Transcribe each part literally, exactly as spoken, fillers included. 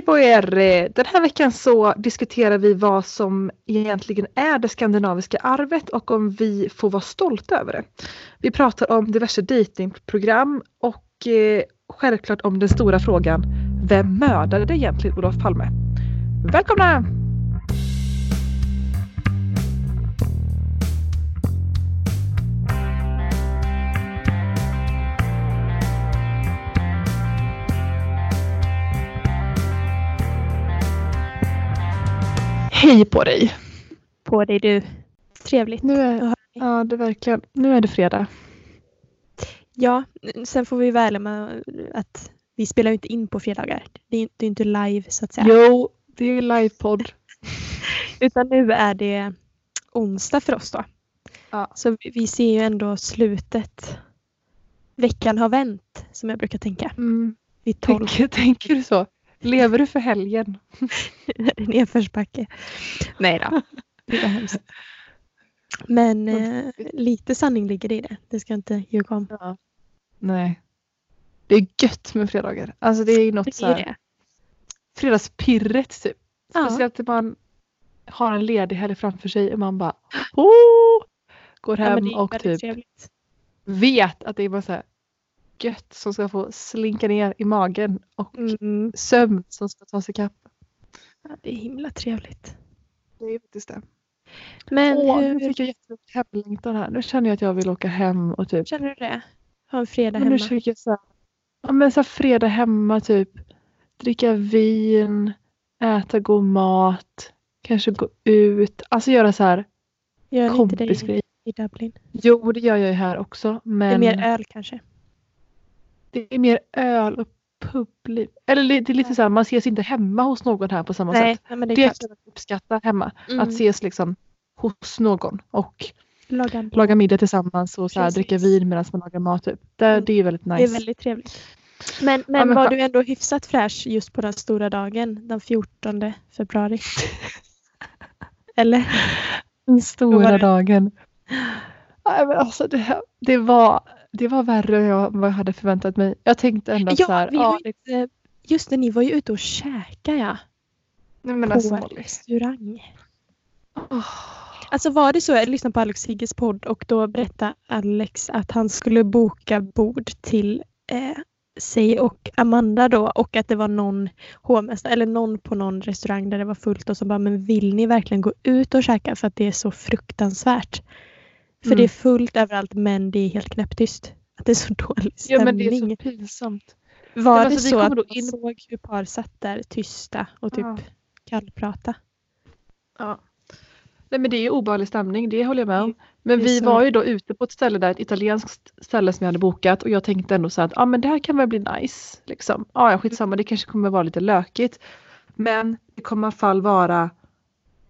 Hej på er! Den här veckan så diskuterar vi vad som egentligen är det skandinaviska arvet och om vi får vara stolta över det. Vi pratar om diverse datingprogram och eh, självklart om den stora frågan: vem mördade egentligen Olof Palme? Välkomna! Hej på dig. På dig du. Trevligt. Nu är, ja, det verkligen. Nu är det fredag. Ja, sen får vi väl med att vi spelar ju inte in på fredagar. Det är, det är inte live så att säga. Jo, det är ju livepodd. Utan nu är det onsdag för oss då. Ja. Så vi, vi ser ju ändå slutet. Veckan har vänt, som jag brukar tänka. Mm. Vid tolv. Tänker, tänker du så? Lever du för helgen? Det är nedförsbacke. Nej då. Det var hemskt. Men eh, lite sanning ligger det i det. Det ska inte ljuga om. Ja. Nej. Det är gött med fredagar. Alltså det är ju något så här. Fredagspirret typ. Ja. Speciellt att man har en ledig helg framför sig och man bara oh! går hem ja, och typ trevligt. Vet att det är bara så här gött som ska få slinka ner i magen och mm. sömn som ska ta sig kapp. Ja, det är himla trevligt. Det är faktiskt det. Men Åh, hur... nu fick jag jättemycket hemlängtan här. Nu känner jag att jag vill åka hem och typ. Känner du det? Ha en fredag men hemma. Nu fick jag så här, ja, men så här fredag hemma typ. Dricka vin, äta god mat, kanske gå ut. Alltså göra så här gör kompisgrejer. Inte det i Dublin? Jo, det gör jag ju här också. Men... det är mer öl kanske. Det är mer öl och publiv. Eller det är lite så här, man ses inte hemma hos någon här på samma nej, sätt. Nej, men det det kan man uppskatta hemma. Mm. Att ses liksom hos någon och laga, laga middag tillsammans och så här, dricka vin medan man lagar mat. Typ. Det, mm. det är väldigt nice. Det är väldigt trevligt. Men, men, ja, men var fan. Du ändå hyfsat fräsch just på den stora dagen, den fjortonde februari? Eller? Den stora dagen. Ja, men alltså det, här, det var... Det var värre än jag, vad jag hade förväntat mig. Jag tänkte ändå ja, så här. Ja, inte, just när ni var ju ute och käkade, ja. Nej, men på alltså, en restaurang. Oh. Alltså var det så, jag lyssnade på Alex Higges podd och då berättade Alex att han skulle boka bord till eh, sig och Amanda då. Och att det var någon hovmästare eller någon på någon restaurang där det var fullt och som bara, men vill ni verkligen gå ut och käka för att det är så fruktansvärt? För mm. det är fullt överallt men det är helt knäpptyst. Att det är så dålig stämning. Ja men det är så pinsamt. Var det, var det så att man in... såg hur par satt där tysta och typ ja. Kallprata? Ja. Nej men det är ju obehaglig stämning, det håller jag med om. Men vi så... var ju då ute på ett ställe där, ett italienskt ställe som jag hade bokat. Och jag tänkte ändå så att ah, men det här kan väl bli nice. Liksom. Ah, ja skitsamma, det kanske kommer vara lite lökigt. Men det kommer i fall vara,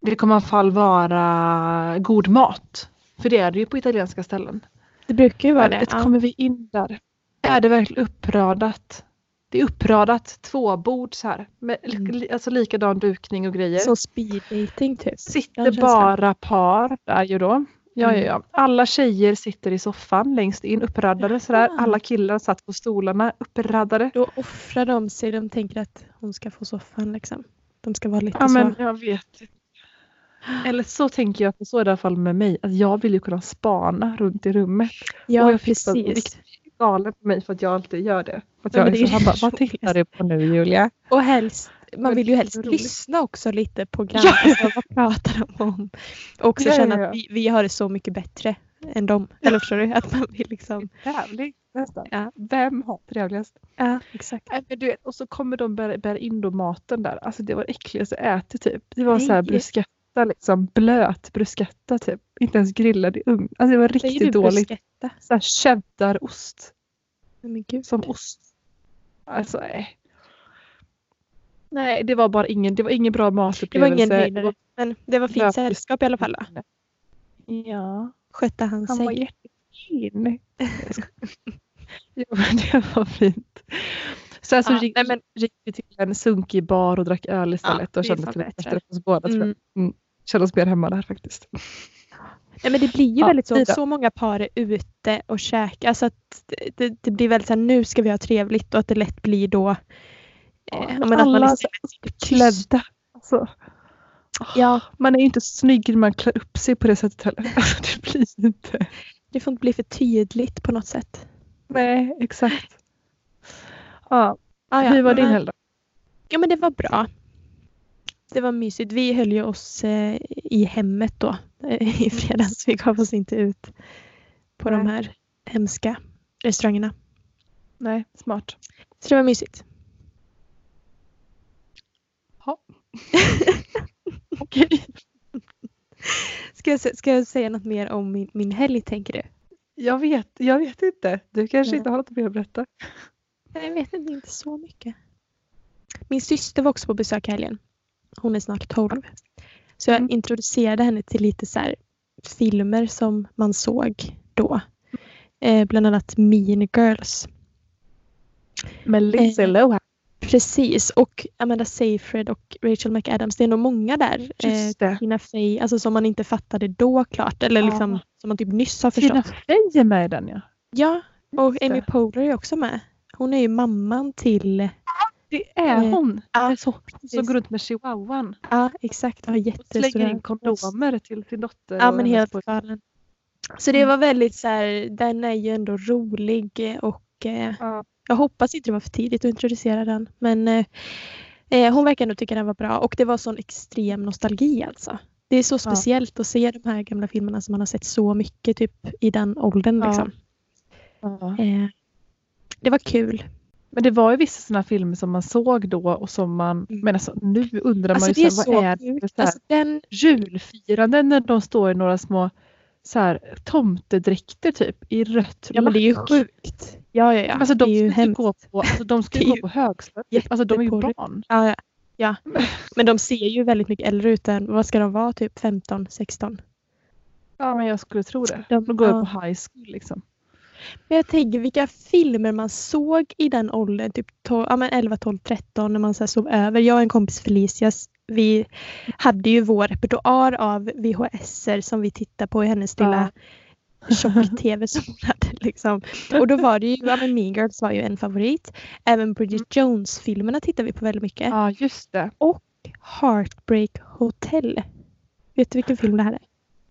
det kommer i fall vara god mat. För det är det ju på italienska ställen. Det brukar ju vara det. Ja. Kommer vi in där. Är det verkligen uppradat? Det är uppradat. Två bord så här. Med, mm. Alltså likadan dukning och grejer. Så speed dating typ. Sitter bara par där ju då. Ja, ja, ja. Alla tjejer sitter i soffan längst in. Uppraddade så där. Alla killar satt på stolarna. Uppraddade. Då offrar de sig. De tänker att hon ska få soffan liksom. De ska vara lite ja, så. Ja men jag vet inte. Eller så tänker jag, för så är det i alla fall med mig, att jag vill ju kunna spana runt i rummet. Ja, och jag fick så riktigt galen på mig för att jag alltid gör det. Att jag liksom, han bara, vad tittar du på nu Julia? Och helst, man vill ju helst lyssna också lite på grannar. Ja. Vad pratar de om? Och också ja, känna ja, ja. Att vi, vi har det så mycket bättre än dem. Eller förstår du? Att man vill liksom... Jävligt nästan. Ja. Vem har trevligast? Ja, exakt. Men du vet, och så kommer de bära, bära in då maten där. Alltså det var äckligast att äta typ. Det var nej. Så här bruska. Liksom blöt bruschetta typ. Inte ens grillad i ugn. Alltså det var riktigt det dåligt. Så här cheddarost. Men gud. Som ost. Alltså nej. Nej, det var bara ingen, det var ingen bra matupplevelse. Det var ingen vidare, men det var fint sällskap i alla fall. Ja. Skötte han, han sig. Han var jättefin. Jo, det var fint. Sen så ja, gick, nej, men, gick vi till en sunkig bar och drack öl istället ja, och kände att vi bättre oss båda. Mm. Mm. Kände oss mer hemma där faktiskt. Nej men det blir ju ja, väldigt så. Så många par är ute och käkar. Alltså att det, det blir väldigt så här, nu ska vi ha trevligt och att det lätt blir då menar, alla man är så klädda. Alltså. Ja. Man är ju inte snygg när man klär upp sig på det sättet heller. Alltså, det blir inte. Det får inte bli för tydligt på något sätt. Nej, exakt. Ja. Ah, ja. Hur var din helg då? Ja, men det var bra. Det var mysigt. Vi höll ju oss eh, i hemmet då. I fredags. Vi gav oss inte ut på Nej. de här hemska restaurangerna. Nej, smart. Så det var mysigt. Ja. Okej. Okay. Ska jag, ska jag säga något mer om min, min helg, tänker du? Jag vet, jag vet inte. Du kanske Nej. inte har något mer att berätta. Jag vet inte, inte så mycket. Min syster var också på besök i helgen. Hon är snart tolv. Så jag mm. introducerade henne till lite så här filmer som man såg då. Eh, bland annat Mean Girls. Med Lindsay Lohan. Eh, precis. Och Amanda och Rachel McAdams. Det är nog många där. Eh, Tina Fey. Alltså som man inte fattade då klart. Eller ja. liksom som man typ nyss har förstått. Tina Fey är med i den, ja. Ja. Och Amy Poehler är också med. Hon är ju mamman till... Det är hon. Ja, så så går runt med chihuahuan. Ja, exakt. Ja, jättestora. Och slänger in kondomer till sin dotter. Ja, men helt galen. Så det var väldigt så här, den är ju ändå rolig och ja. jag hoppas inte det var för tidigt att introducera den. Men eh, hon verkar ändå tycka den var bra. Och det var sån extrem nostalgi alltså. Det är så speciellt ja. att se de här gamla filmerna som man har sett så mycket typ i den åldern ja. liksom. Ja. Eh, det var kul. Men det var ju vissa sådana filmer som man såg då och som man, mm. men alltså nu undrar alltså, man ju så här, vad är det för alltså, den... julfiranden när de står i några små så här tomtedräkter typ i rött. Ja, men det är ju sjukt. Ja, ja, ja. Alltså de ska ju gå på, alltså, de ska ju gå på högstadiet. Alltså de är ju barn. Ja, ja. ja, men de ser ju väldigt mycket äldre ut än, vad ska de vara, typ femton, sexton? Ja, men jag skulle tro det. De, de går ju ja. på high school liksom. Men jag tänker vilka filmer man såg i den åldern, typ tolv, ja, men elva, tolv, tretton, när man så här sov över. Jag och en kompis Felicia, vi hade ju vår repertoar av V H S-er som vi tittade på i hennes lilla ja. tjock-tv som hon hade liksom. Och då var det ju, ja, men Mean Girls var ju en favorit. Även Bridget Jones-filmerna tittade vi på väldigt mycket. Ja, just det. Och Heartbreak Hotel. Vet du vilken film det här är?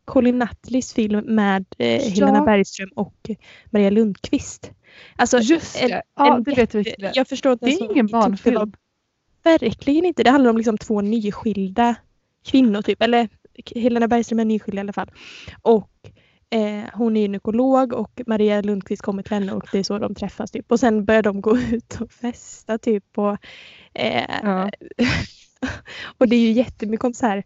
Colin Nutleys film med eh, Helena Bergström och Maria Lundqvist. Alltså, just det. En, ja, en det jätte, vet vi. Jag förstår inte. Det är ingen barnfilm. Verkligen inte. Det handlar om liksom två nyskilda kvinnor typ. Eller Helena Bergström är nyskild i alla fall. Och eh, hon är gynekolog och Maria Lundqvist kommer till henne och det är så de träffas typ. Och sen börjar de gå ut och festa typ. Och, eh, ja. och det är ju jättemycket om så här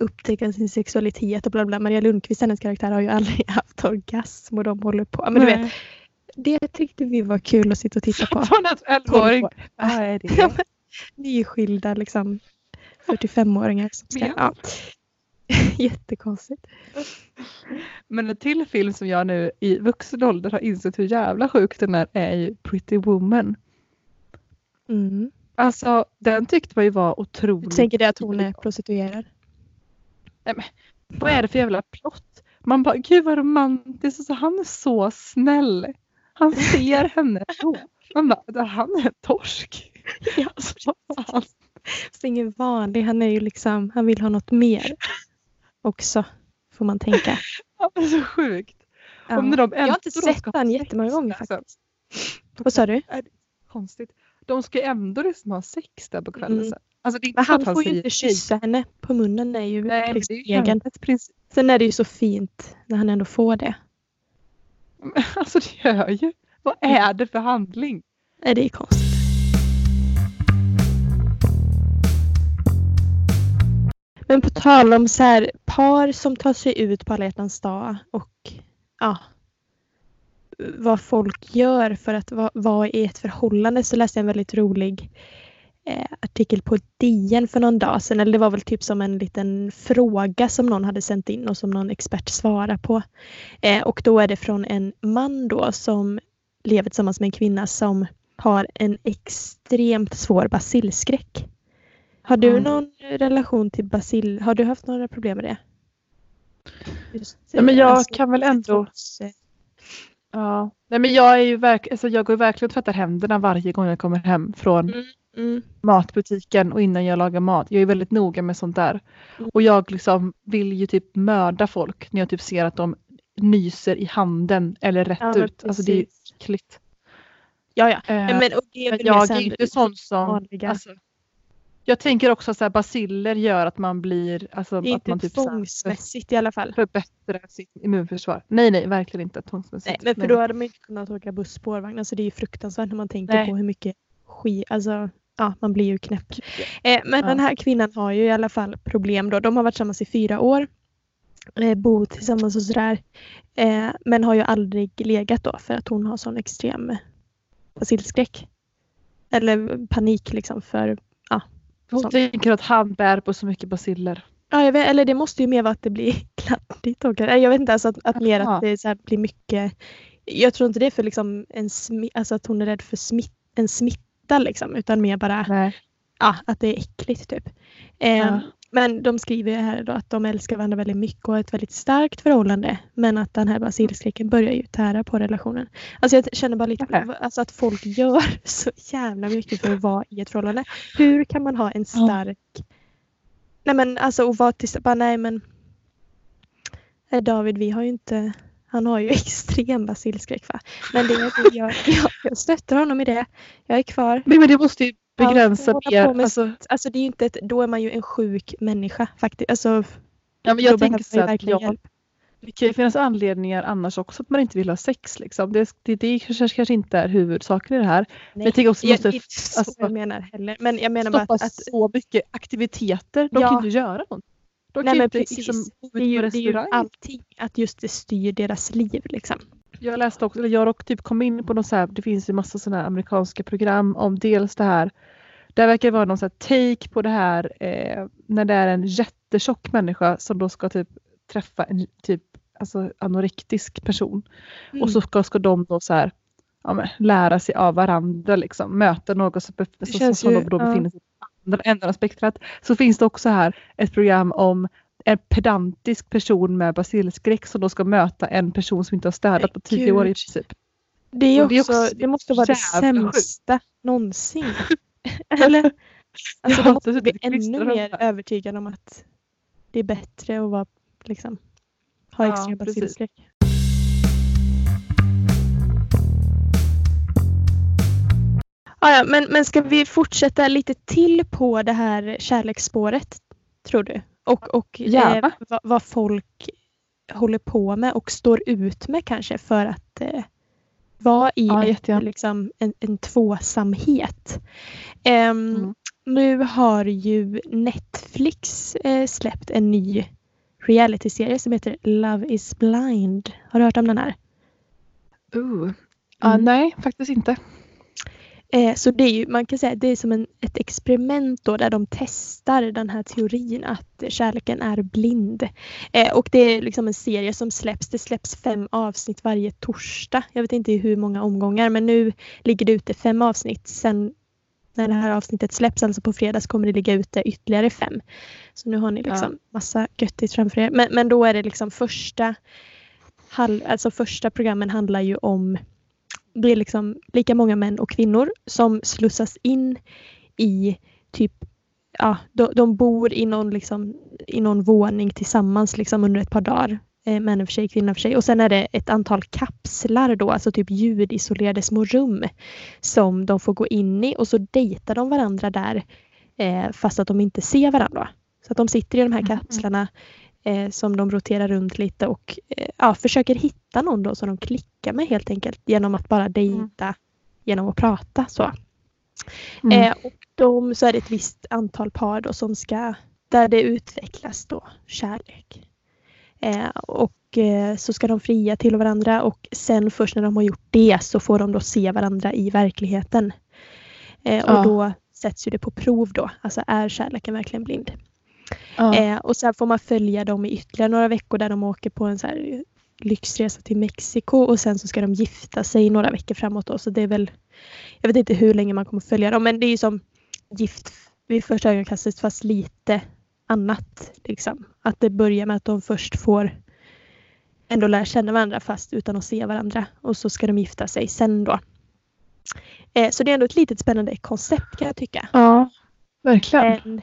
upptäcka sin sexualitet och bla bla. Maria Lundqvist, hennes karaktär, har ju aldrig haft orgasm och de håller på. Men du vet, det tyckte vi var kul att sitta och titta på. Från ett elvaåring. Ja, är det. Nyskilda liksom fyrtiofem-åringar som ska, ja. Ja. Jättekonstigt. Men en till film som jag nu i vuxen ålder har insett hur jävla sjuk den är är ju Pretty Woman. Mm. Alltså, den tyckte man ju var otroligt. Du tänker det att hon är prostituerad? Nej, men vad är det för jävla plott? Man bara, gud vad romantiskt. Alltså, han är så snäll. Han ser henne då. Man bara, han är en torsk. Ja, alltså, han. Så ingen vanlig. Han är ju liksom, han vill ha något mer. Också, får man tänka. Ja, det är så sjukt. Ja. Om de jag har inte sett han jättemånga gånger faktiskt. Vad sa du? Konstigt. De ska ändå liksom ha sex där på kvällen. Mm. Alltså, men han, han får ju inte kyssa henne på munnen. Är ju Nej, liksom det är ju princip. Sen är det ju så fint när han ändå får det. Men alltså det gör ju. Vad är det för handling? Nej, det är konstigt. Men på tal om så här par som tar sig ut på alla hjärtans dag och ja... vad folk gör för att vara va i ett förhållande, så läste jag en väldigt rolig eh, artikel på D N för någon dag sedan. Eller det var väl typ som en liten fråga som någon hade sänt in och som någon expert svarade på. Eh, och då är det från en man då som lever tillsammans med en kvinna som har en extremt svår basilskräck. Har du mm. någon relation till basil? Har du haft några problem med det? Just, ja, men jag alltså, kan väl ändå... Ja, nej men jag är ju verk- alltså jag går verkligen och tvättar händerna varje gång jag kommer hem från mm. mm. matbutiken och innan jag lagar mat. Jag är väldigt noga med sånt där. Mm. Och jag liksom vill ju typ mörda folk när jag typ ser att de nyser i handen eller rätt ja, ut. Alltså det är äckligt. Ja, ja. Äh, men och det är jag är inte sån som... Alltså, jag tänker också att basiller gör att man blir... Alltså, det är att inte man typ tvångsmässigt i alla fall. Förbättrar sitt immunförsvar. Nej, nej, verkligen inte tvångsmässigt. Nej, men för nej. Då hade man inte kunnat åka buss spårvagn. Alltså det är ju fruktansvärt när man tänker nej. På hur mycket skit... Alltså, ja, man blir ju knäpp. Eh, men ja. Den här kvinnan har ju i alla fall problem då. De har varit tillsammans i fyra år. Eh, bo tillsammans och sådär. Eh, men har ju aldrig legat då för att hon har sån extrem... basilskräck. Eller panik liksom för... Ja, hon sånt. Tänker att han bär på så mycket basiller. Ja, jag vet, eller det måste ju mer vara att det blir kladdigt. Och, jag vet inte, alltså att, att mer att det så här blir mycket... Jag tror inte det är för liksom en smi- alltså att hon är rädd för smitt, en smitta liksom, utan mer bara nej. Ja, att det är äckligt typ. Eh, ja. Men de skriver här då att de älskar varandra väldigt mycket och har ett väldigt starkt förhållande. Men att den här basilskräcken börjar ju tära på relationen. Alltså jag känner bara lite okay. Alltså att folk gör så jävla mycket för att vara i ett förhållande. Hur kan man ha en stark... Oh. Nej men alltså och vara tills... Bara, nej men... David, vi har ju inte... Han har ju extrem basilskräck va? Men det är... jag, jag, jag stöttar honom i det. Jag är kvar. Men, men det måste ju... begränsa ja, på med, alltså, alltså det är ju inte ett, då är man ju en sjuk människa faktiskt alltså, ja, men jag tänker så att jag, det kan ju finnas anledningar annars också att man inte vill ha sex liksom. det, det, det kanske, kanske inte är huvudsaken i det här. Nej, men jag, också jag måste, är inte så alltså, jag menar heller men jag menar bara att, att så mycket aktiviteter de ja. Kan inte göra något de nej, kan inte liksom, det är ju, det är ju allting att just det styr deras liv liksom. Jag läste också, eller jag och typ kom in på något så här, det finns ju massa sådana här amerikanska program om dels det här, där verkar det vara någon så här take på det här eh, när det är en jättetjock människa som då ska typ träffa en typ alltså anorektisk person mm. och så ska, ska de då så här ja, men, lära sig av varandra liksom, möta något som, som, som ju, då ja. Befinner sig i andra av spektrat. Så finns det också här ett program om en pedantisk person med basilskräck som då ska möta en person som inte har städat på tio år i princip. Det är också, det, är också, det måste vara det sämsta sjuk. Någonsin. Eller? Alltså ja, måste det bli ännu mer övertygad om att det är bättre att vara, liksom, ha ja, extrem basilskräck. Precis. Ah, ja, men, men ska vi fortsätta lite till på det här kärleksspåret, tror du? Och, och eh, vad, vad folk håller på med och står ut med kanske för att eh, vara i ja, ett, liksom, en, en tvåsamhet. Um, mm. Nu har ju Netflix eh, släppt en ny realityserie som heter Love is Blind. Har du hört om den här? Uh. Mm. Uh, nej, faktiskt inte. Eh, så det är ju, man kan säga det är som en, ett experiment då där de testar den här teorin att kärleken är blind. Eh, och det är liksom en serie som släpps. Det släpps fem avsnitt varje torsdag. Jag vet inte hur många omgångar men nu ligger det ute fem avsnitt. Sen när det här avsnittet släpps, alltså på fredags, kommer det ligga ute ytterligare fem. Så nu har ni liksom ja. Massa göttigt framför er. Men, men då är det liksom första, halv, alltså första programmen handlar ju om det är liksom lika många män och kvinnor som slussas in i typ, ja, de, de bor i någon, liksom, i någon våning tillsammans liksom under ett par dagar. Eh, männen för sig, kvinnan för sig. Och sen är det ett antal kapslar då, alltså typ ljudisolerade små rum som de får gå in i. Och så dejtar de varandra där eh, fast att de inte ser varandra. Så att de sitter i de här kapslarna Eh, som de roterar runt lite och eh, ja, försöker hitta någon då som de klickar med helt enkelt genom att bara dejta, mm. genom att prata så. Mm. Eh, och de, så är det ett visst antal par då som ska, där det utvecklas då kärlek. Eh, och eh, så ska de fria till varandra och sen först när de har gjort det så får de då se varandra i verkligheten. Eh, och ja. Då sätts ju det på prov då, alltså är kärleken verkligen blind? Ja. Eh, och sen får man följa dem i ytterligare några veckor där de åker på en så här lyxresa till Mexiko och sen så ska de gifta sig några veckor framåt då. Så det är väl, jag vet inte hur länge man kommer följa dem, men det är ju som gift vid första ögonkastet fast lite annat liksom. Att det börjar med att de först får ändå lära känna varandra fast utan att se varandra och så ska de gifta sig sen då. Eh, så det är ändå ett litet spännande koncept kan jag tycka. Ja, verkligen. En...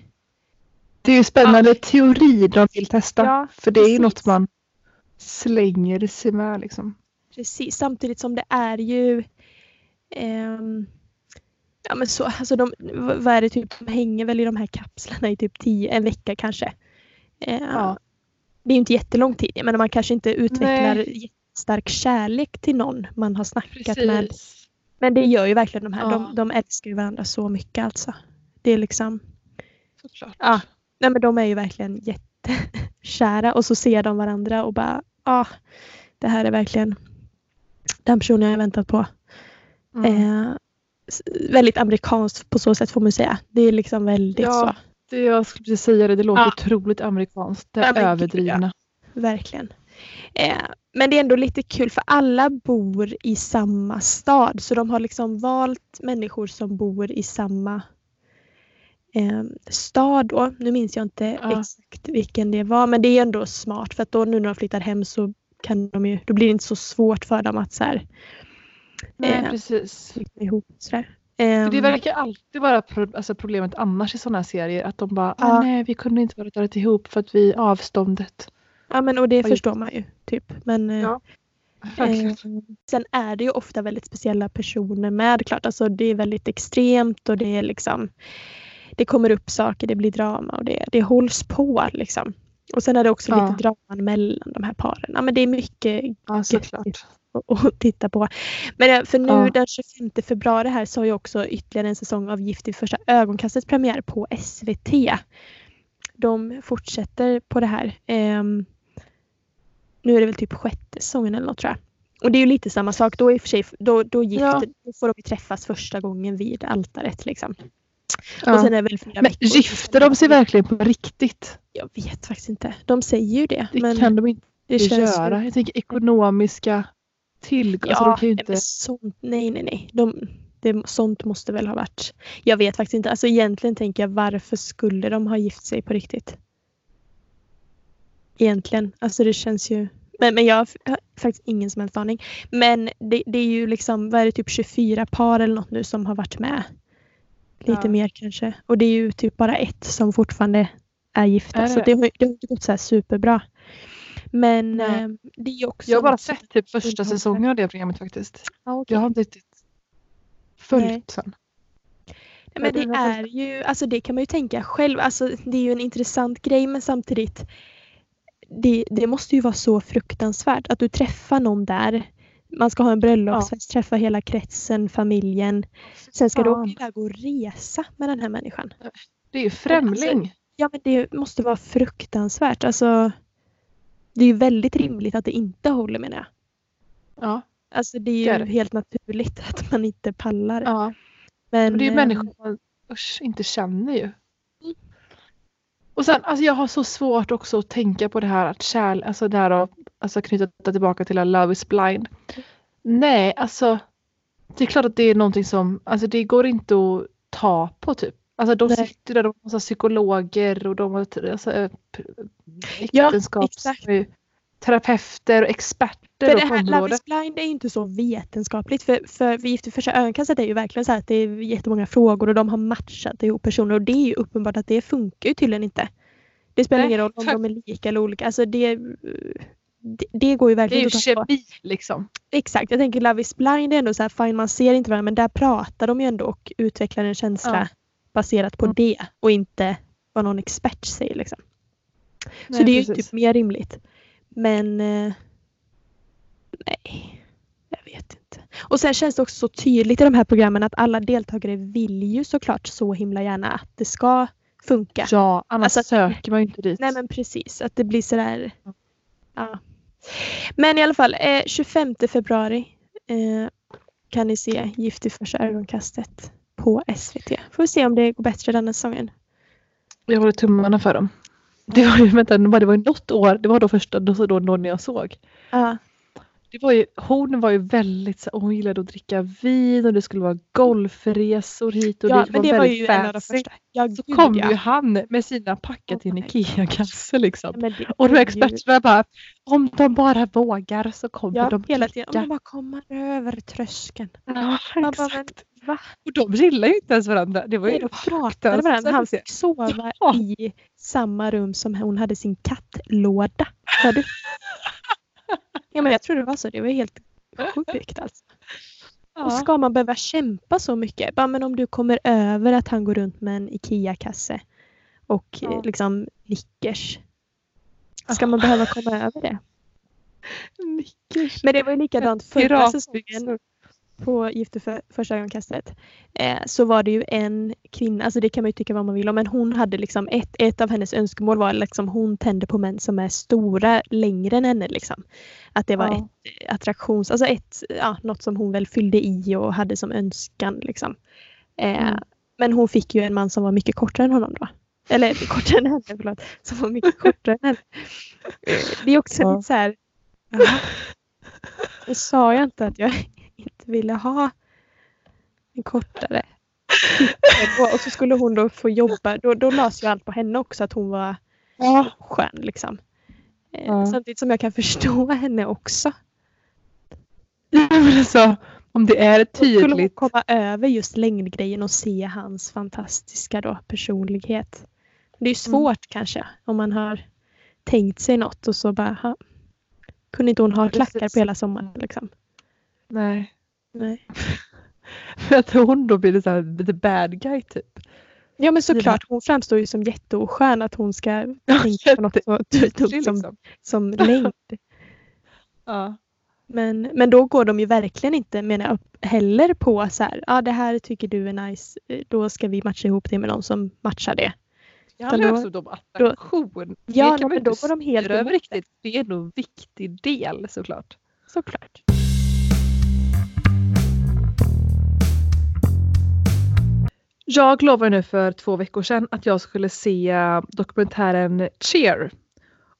Det är ju spännande ja. teori de vill testa. Ja, för det är ju något man slänger sig med liksom. Precis, samtidigt som det är ju... Ehm... Ja, men så, alltså de, vad är det typ, de hänger väl i de här kapslarna i typ tio, en vecka kanske. Eh, ja. Det är ju inte jättelång tid, men man kanske inte utvecklar Nej. stark kärlek till någon man har snackat Precis. med. Men det gör ju verkligen de här, ja. de, de älskar ju varandra så mycket alltså. Det är liksom, såklart. Ja, nej, men de är ju verkligen jättekära och så ser de varandra och bara, ja, ah, det här är verkligen den personen jag har väntat på. Mm. Eh, väldigt amerikanskt på så sätt får man säga. Det är liksom väldigt ja, så. Det jag skulle säga det, det låter ja. otroligt amerikanskt. Det är Amerika, överdrivna. Ja. Verkligen. Eh, men det är ändå lite kul för alla bor i samma stad. Så de har liksom valt människor som bor i samma eh, stad då. Nu minns jag inte ja. exakt vilken det var. Men det är ändå smart för att då nu när de flyttar hem så kan de ju, då blir det inte så svårt för dem att så här Nej, eh, precis. Ihop, um, det verkar alltid vara pro- alltså problemet annars i sådana här serier. Att de bara, ah, nej vi kunde inte vara rätt ihop för att vi avståndet. Ja, men och det förstår man ju, typ. Men, ja, eh, sen är det ju ofta väldigt speciella personer med, klart. Alltså det är väldigt extremt och det är liksom, det kommer upp saker, det blir drama och det, det hålls på liksom. Och sen är det också ja. lite draman mellan de här paren. Ja, men det är mycket ja, såklart. Och titta på. Men för nu ja. den tjugofemte februari här så har ju också ytterligare en säsong av Gift i första ögonkastet premiär på S V T. De fortsätter på det här. Um, nu är det väl typ sjätte säsongen eller något tror jag. Och det är ju lite samma sak. Då, i och för sig, då, då, gift, ja. då får de träffas första gången vid altaret liksom. Ja. Och sen är väl men gifter de sig verkligen på riktigt? Jag vet faktiskt inte. De säger ju det. Det men kan de inte det göra. Jag tänker ekonomiska... Till, ja, alltså de kan ju inte... sånt, nej, nej, nej. De, det, sånt måste väl ha varit... Jag vet faktiskt inte. Alltså egentligen tänker jag, varför skulle de ha gift sig på riktigt? Egentligen. Alltså det känns ju... Men, men jag har faktiskt ingen som helst aning. Men det, det är ju liksom, vad är det, typ tjugofyra par eller något nu som har varit med. Lite ja. mer kanske. Och det är ju typ bara ett som fortfarande är gifta. Är det? Så det har, det har inte gått så här superbra. Men eh, det är också... Jag har bara sett typ första säsongen av det programmet faktiskt. Ah, okay. Jag har inte riktigt följt sen. Nej, men det är ju... Alltså det kan man ju tänka själv. Alltså det är ju en intressant grej men samtidigt... Det, det måste ju vara så fruktansvärt att du träffar någon där. Man ska ha en bröllopsfest, ja. träffa hela kretsen, familjen. Sen ska ja. du gå och resa med den här människan. Det är ju främling. Alltså, ja men det måste vara fruktansvärt. Alltså... Det är ju väldigt rimligt att det inte håller, menar jag. Ja. Alltså det är ju det är det. helt naturligt att man inte pallar. Ja. Men, men det är ju människor man usch, inte känner ju. Mm. Och sen, alltså jag har så svårt också att tänka på det här att kärl, alltså det här att alltså knyta tillbaka till Love is blind. Mm. Nej, alltså det är klart att det är någonting som, alltså det går inte att ta på typ. Alltså de Nej. sitter där, de har psykologer och de har alltså, äktenskapsterapeuter och experter. För det här Love is blind är ju inte så vetenskapligt. För, för vi gift i första ögonkastet är ju verkligen så här att det är jättemånga frågor och de har matchat ihop personer. Och det är ju uppenbart att det funkar ju tydligen inte. Det spelar Nej, ingen roll om tack. de är lika eller olika. Alltså det, det, det går ju verkligen inte att ta på. Det är ju kemi liksom. Exakt, jag tänker Love is blind är ändå så här, fine, man ser inte varandra men där pratar de ju ändå och utvecklar en känsla. Ja. Baserat på mm. det och inte vad någon expert säger liksom. Nej, så det är precis. ju typ mer rimligt. Men eh, nej, jag vet inte. Och sen känns det också så tydligt i de här programmen att alla deltagare vill ju såklart så himla gärna att det ska funka. Ja, annars alltså, söker man ju inte dit. Nej men precis, att det blir sådär. Mm. Ja. Men i alla fall, eh, tjugofemte februari eh, kan ni se Gift i första ögonkastet. På S V T. Får vi se om det går bättre den här säsongen. Jag håller tummarna för dem. Det var ju, vänta, det var ju något år. Det var då första, då, då, då när jag såg. Uh-huh. Det var ju, hon var ju väldigt så, hon gillade att dricka vin och det skulle vara golfresor hit och ja, det, men var det var ju en av de första. Jag, så kom ja. ju han med sina packar till en Ikea-kasse liksom. Ja, det, och de experterna ju... bara, om de bara vågar så kommer ja, de dricka. Hela tiden, om de bara kommer över tröskeln. Ja, exakt. Bara, men, Va? Och de gillade ju inte ens varandra. Det var ju pratade varandra. Han fick sova ja. i samma rum som hon hade sin kattlåda. Hör du? Ja, men jag tror det var så. Det var helt sjukt alltså. Ja. Och ska man behöva kämpa så mycket? Bara, men om du kommer över att han går runt med en Ikea-kasse och ja. liksom Nickers. Ska man behöva komma över det? Nickers. Men det var ju likadant förra säsongen. På Gifter för första ögonkastet eh, så var det ju en kvinna, alltså det kan man ju tycka vad man vill om, men hon hade liksom ett, ett av hennes önskemål var liksom hon tände på män som är stora längre än henne liksom. Att det var ja. ett attraktions, alltså ett, ja, något som hon väl fyllde i och hade som önskan liksom. Eh, mm. Men hon fick ju en man som var mycket kortare än honom då. Eller kortare än henne, förlåt. Som var mycket kortare än henne. Det är också ja. lite så här. Ja, det sa jag inte att jag inte ville ha en kortare. Och så skulle hon då få jobba. Då, då lades ju allt på henne också. Att hon var ja. skön liksom. Ja. Samtidigt som jag kan förstå henne också. Ja, men alltså, om det är tydligt. Då skulle hon komma över just längdgrejen. Och se hans fantastiska då, personlighet. Det är ju svårt mm. kanske. Om man har tänkt sig något. Och så bara. Ha. Kunde inte hon ha klackar på hela sommaren liksom. Nej. Nej. För att hon då blir det så här, the bad guy typ. Ja, men såklart. Hon framstår ju som jätteoskön att hon ska tänka på något så, typ, som, som längd. Ja. Men, men då går de ju verkligen inte, menar jag, heller på så här, ja ah, det här tycker du är nice, då ska vi matcha ihop det med någon som matchar det. Ja, men också de attraktion. Ja, men då går de helt över riktigt. Det är nog en viktig del såklart. Såklart. Jag lovade nu för två veckor sedan att jag skulle se dokumentären Cheer.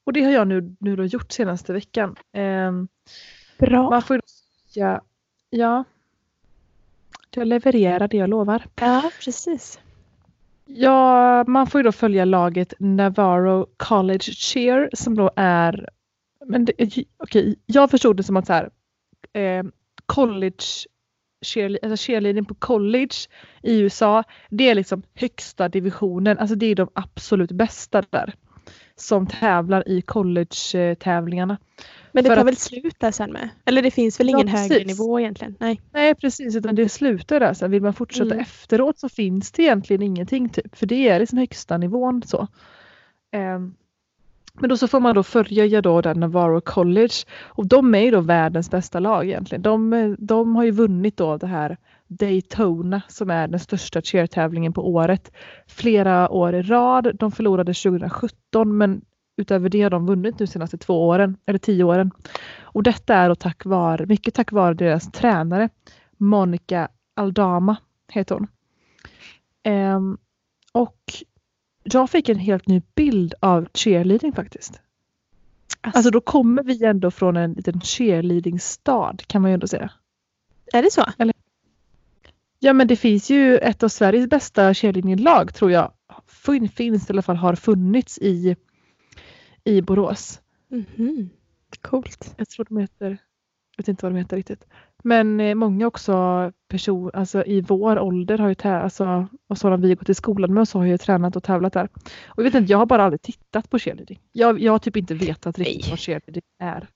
Och det har jag nu, nu då gjort senaste veckan. Eh, Bra. Man får, ja, ja. Jag levererar det jag lovar. Ja, precis. Ja, man får ju då följa laget Navarro College Cheer som då är... Men det, okej, jag förstod det som att så här, eh, college... Alltså cheerleading på college i U S A, det är liksom högsta divisionen, alltså det är de absolut bästa där som tävlar i college-tävlingarna. Men det tar att... väl slut där sen med? Eller det finns väl ingen ja, högre nivå egentligen? Nej, Nej precis, utan det slutar där sen. Vill man fortsätta mm. efteråt så finns det egentligen ingenting typ, för det är liksom högsta nivån så. Um. Men då så får man då följa då den Navarro College. Och de är ju då världens bästa lag egentligen. De, de har ju vunnit då det här Daytona som är den största cheer-tävlingen på året. Flera år i rad. De förlorade tjugo sjutton men utöver det har de vunnit nu senaste två åren. Eller tio åren. Och detta är då tack vare, mycket tack vare deras tränare. Monica Aldama heter hon. Ehm, och... Jag fick en helt ny bild av cheerleading faktiskt. Alltså, alltså då kommer vi ändå från en liten cheerleading-stad kan man ju ändå säga. Är det så? Eller? Ja, men det finns ju ett av Sveriges bästa cheerleading-lag tror jag. Fin, finns i alla fall, har funnits i, i Borås. Mhm, coolt. Jag tror de heter, jag vet inte vad de heter riktigt. Men många också person, alltså i vår ålder har ju tävlat, alltså, och sådana vi har gått i skolan med så har ju tränat och tävlat där. Och jag vet inte, jag har bara aldrig tittat på cheerleading. Jag, jag har typ inte vetat riktigt Nej. vad cheerleading är.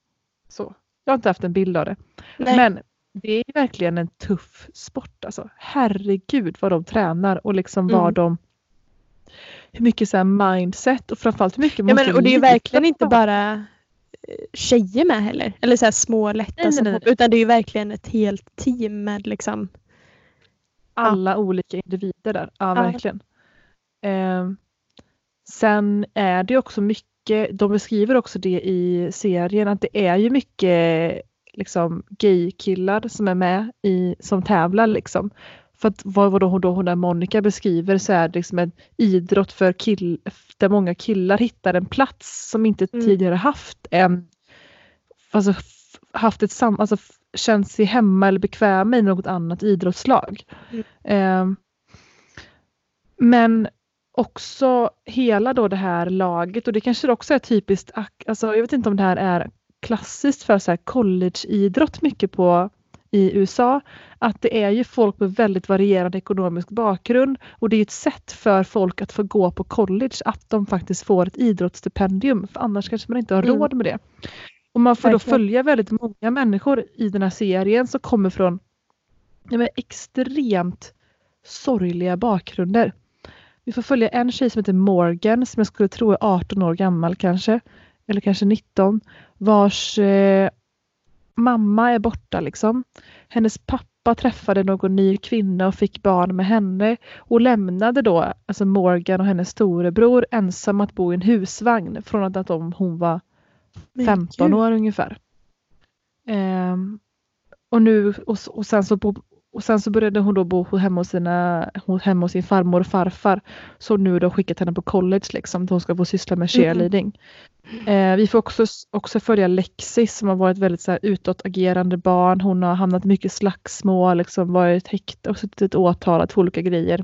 Så, jag har inte haft en bild av det. Nej. Men det är verkligen en tuff sport alltså. Herregud vad de tränar och liksom mm. vad de... Hur mycket så här mindset och framförallt hur mycket... Ja, men, och det är ju verkligen inte bara... tjejer med heller. Eller så här små lätta. Nej, nej, nej. Utan det är ju verkligen ett helt team med liksom alla ja. olika individer där. Ja, ja. verkligen. Eh, sen är det också mycket, de beskriver också det i serien att det är ju mycket liksom gay-killar som är med i, som tävlar liksom. För att vad, vad då, då hon där Monica beskriver så är det liksom en idrott för kill, där många killar hittar en plats som inte mm. tidigare haft en alltså haft ett sam, alltså känt sig hemma eller bekväma i något annat idrottslag. Mm. Eh, men också hela då det här laget och det kanske också är typiskt, alltså jag vet inte om det här är klassiskt för så här collegeidrott mycket på i U S A, att det är ju folk med väldigt varierande ekonomisk bakgrund, och det är ett sätt för folk att få gå på college att de faktiskt får ett idrottsstipendium, för annars kanske man inte har mm. råd med det. Och man får Verkligen. Då följa väldigt många människor i den här serien som kommer från ja, men extremt sorgliga bakgrunder. Vi får följa en tjej som heter Morgan, som jag skulle tro är arton år gammal kanske, eller kanske nitton, vars eh, mamma är borta liksom. Hennes pappa träffade någon ny kvinna och fick barn med henne, och lämnade då alltså Morgan och hennes storebror ensam att bo i en husvagn från att de, hon var femton år ungefär. Eh, och, nu, och, och sen så på Och sen så började hon då bo hemma hos, sina, hemma hos sin farmor och farfar. Så nu då skickat henne på college liksom. Hon ska få syssla med cheerleading. Mm. Eh, vi får också, också följa Lexi, som har varit väldigt så här utåtagerande barn. Hon har hamnat mycket slagsmål. Liksom, varit häktad och suttit åtalat för olika grejer.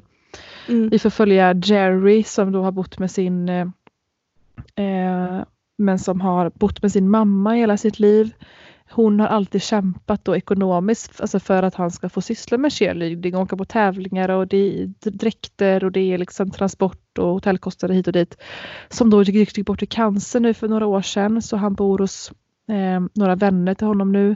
Mm. Vi får följa Jerry, som då har bott med sin... Eh, men som har bott med sin mamma hela sitt liv. Hon har alltid kämpat då ekonomiskt, alltså för att han ska få syssla med cheerleading, åka på tävlingar, och det är dräkter och det är liksom transport och hotellkostnader hit och dit. Som då gick bort i cancer nu för några år sedan, så han bor hos eh, några vänner till honom nu.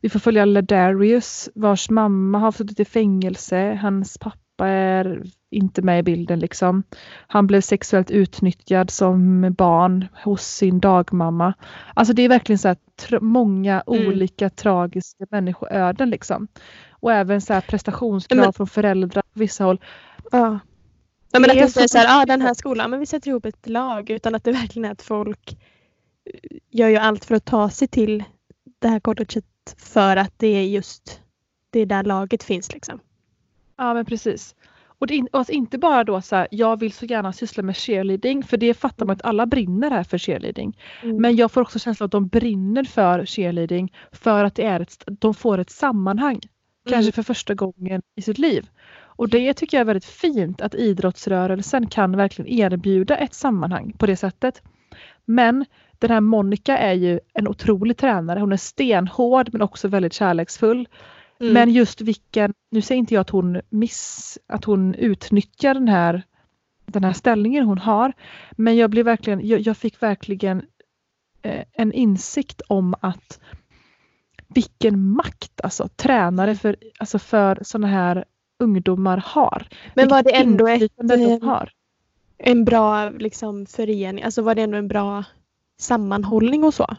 Vi får följa Ladarius, vars mamma har suttit i fängelse. Hans pappa är inte med i bilden liksom. Han blev sexuellt utnyttjad som barn hos sin dagmamma. Alltså det är verkligen så här tra- många mm. olika tragiska människoöden liksom. Och även så här prestationskrav men, från föräldrar på vissa håll. Ja. Ja, men att inte säga så här, ah, den här skolan, men vi sätter ihop ett lag, utan att det verkligen är att folk gör ju allt för att ta sig till det här colleget, för att det är just det där laget finns liksom. Ja, men precis. Och, det, och att inte bara då så här, jag vill så gärna syssla med cheerleading, för det fattar man att alla brinner här för cheerleading. Mm. Men jag får också känslan att de brinner för cheerleading för att det är ett, de får ett sammanhang. Mm. Kanske för första gången i sitt liv. Och det tycker jag är väldigt fint, att idrottsrörelsen kan verkligen erbjuda ett sammanhang på det sättet. Men den här Monica är ju en otrolig tränare. Hon är stenhård men också väldigt kärleksfull. Mm. Men just vilken, nu säger inte jag att hon miss, att hon utnyttjar den här, den här ställningen hon har. Men jag blev verkligen, jag, jag fick verkligen eh, en insikt om att vilken makt alltså tränare för, alltså för sådana här ungdomar har. Men var det ändå ett, de har. En bra liksom förening, alltså var det ändå en bra sammanhållning och så?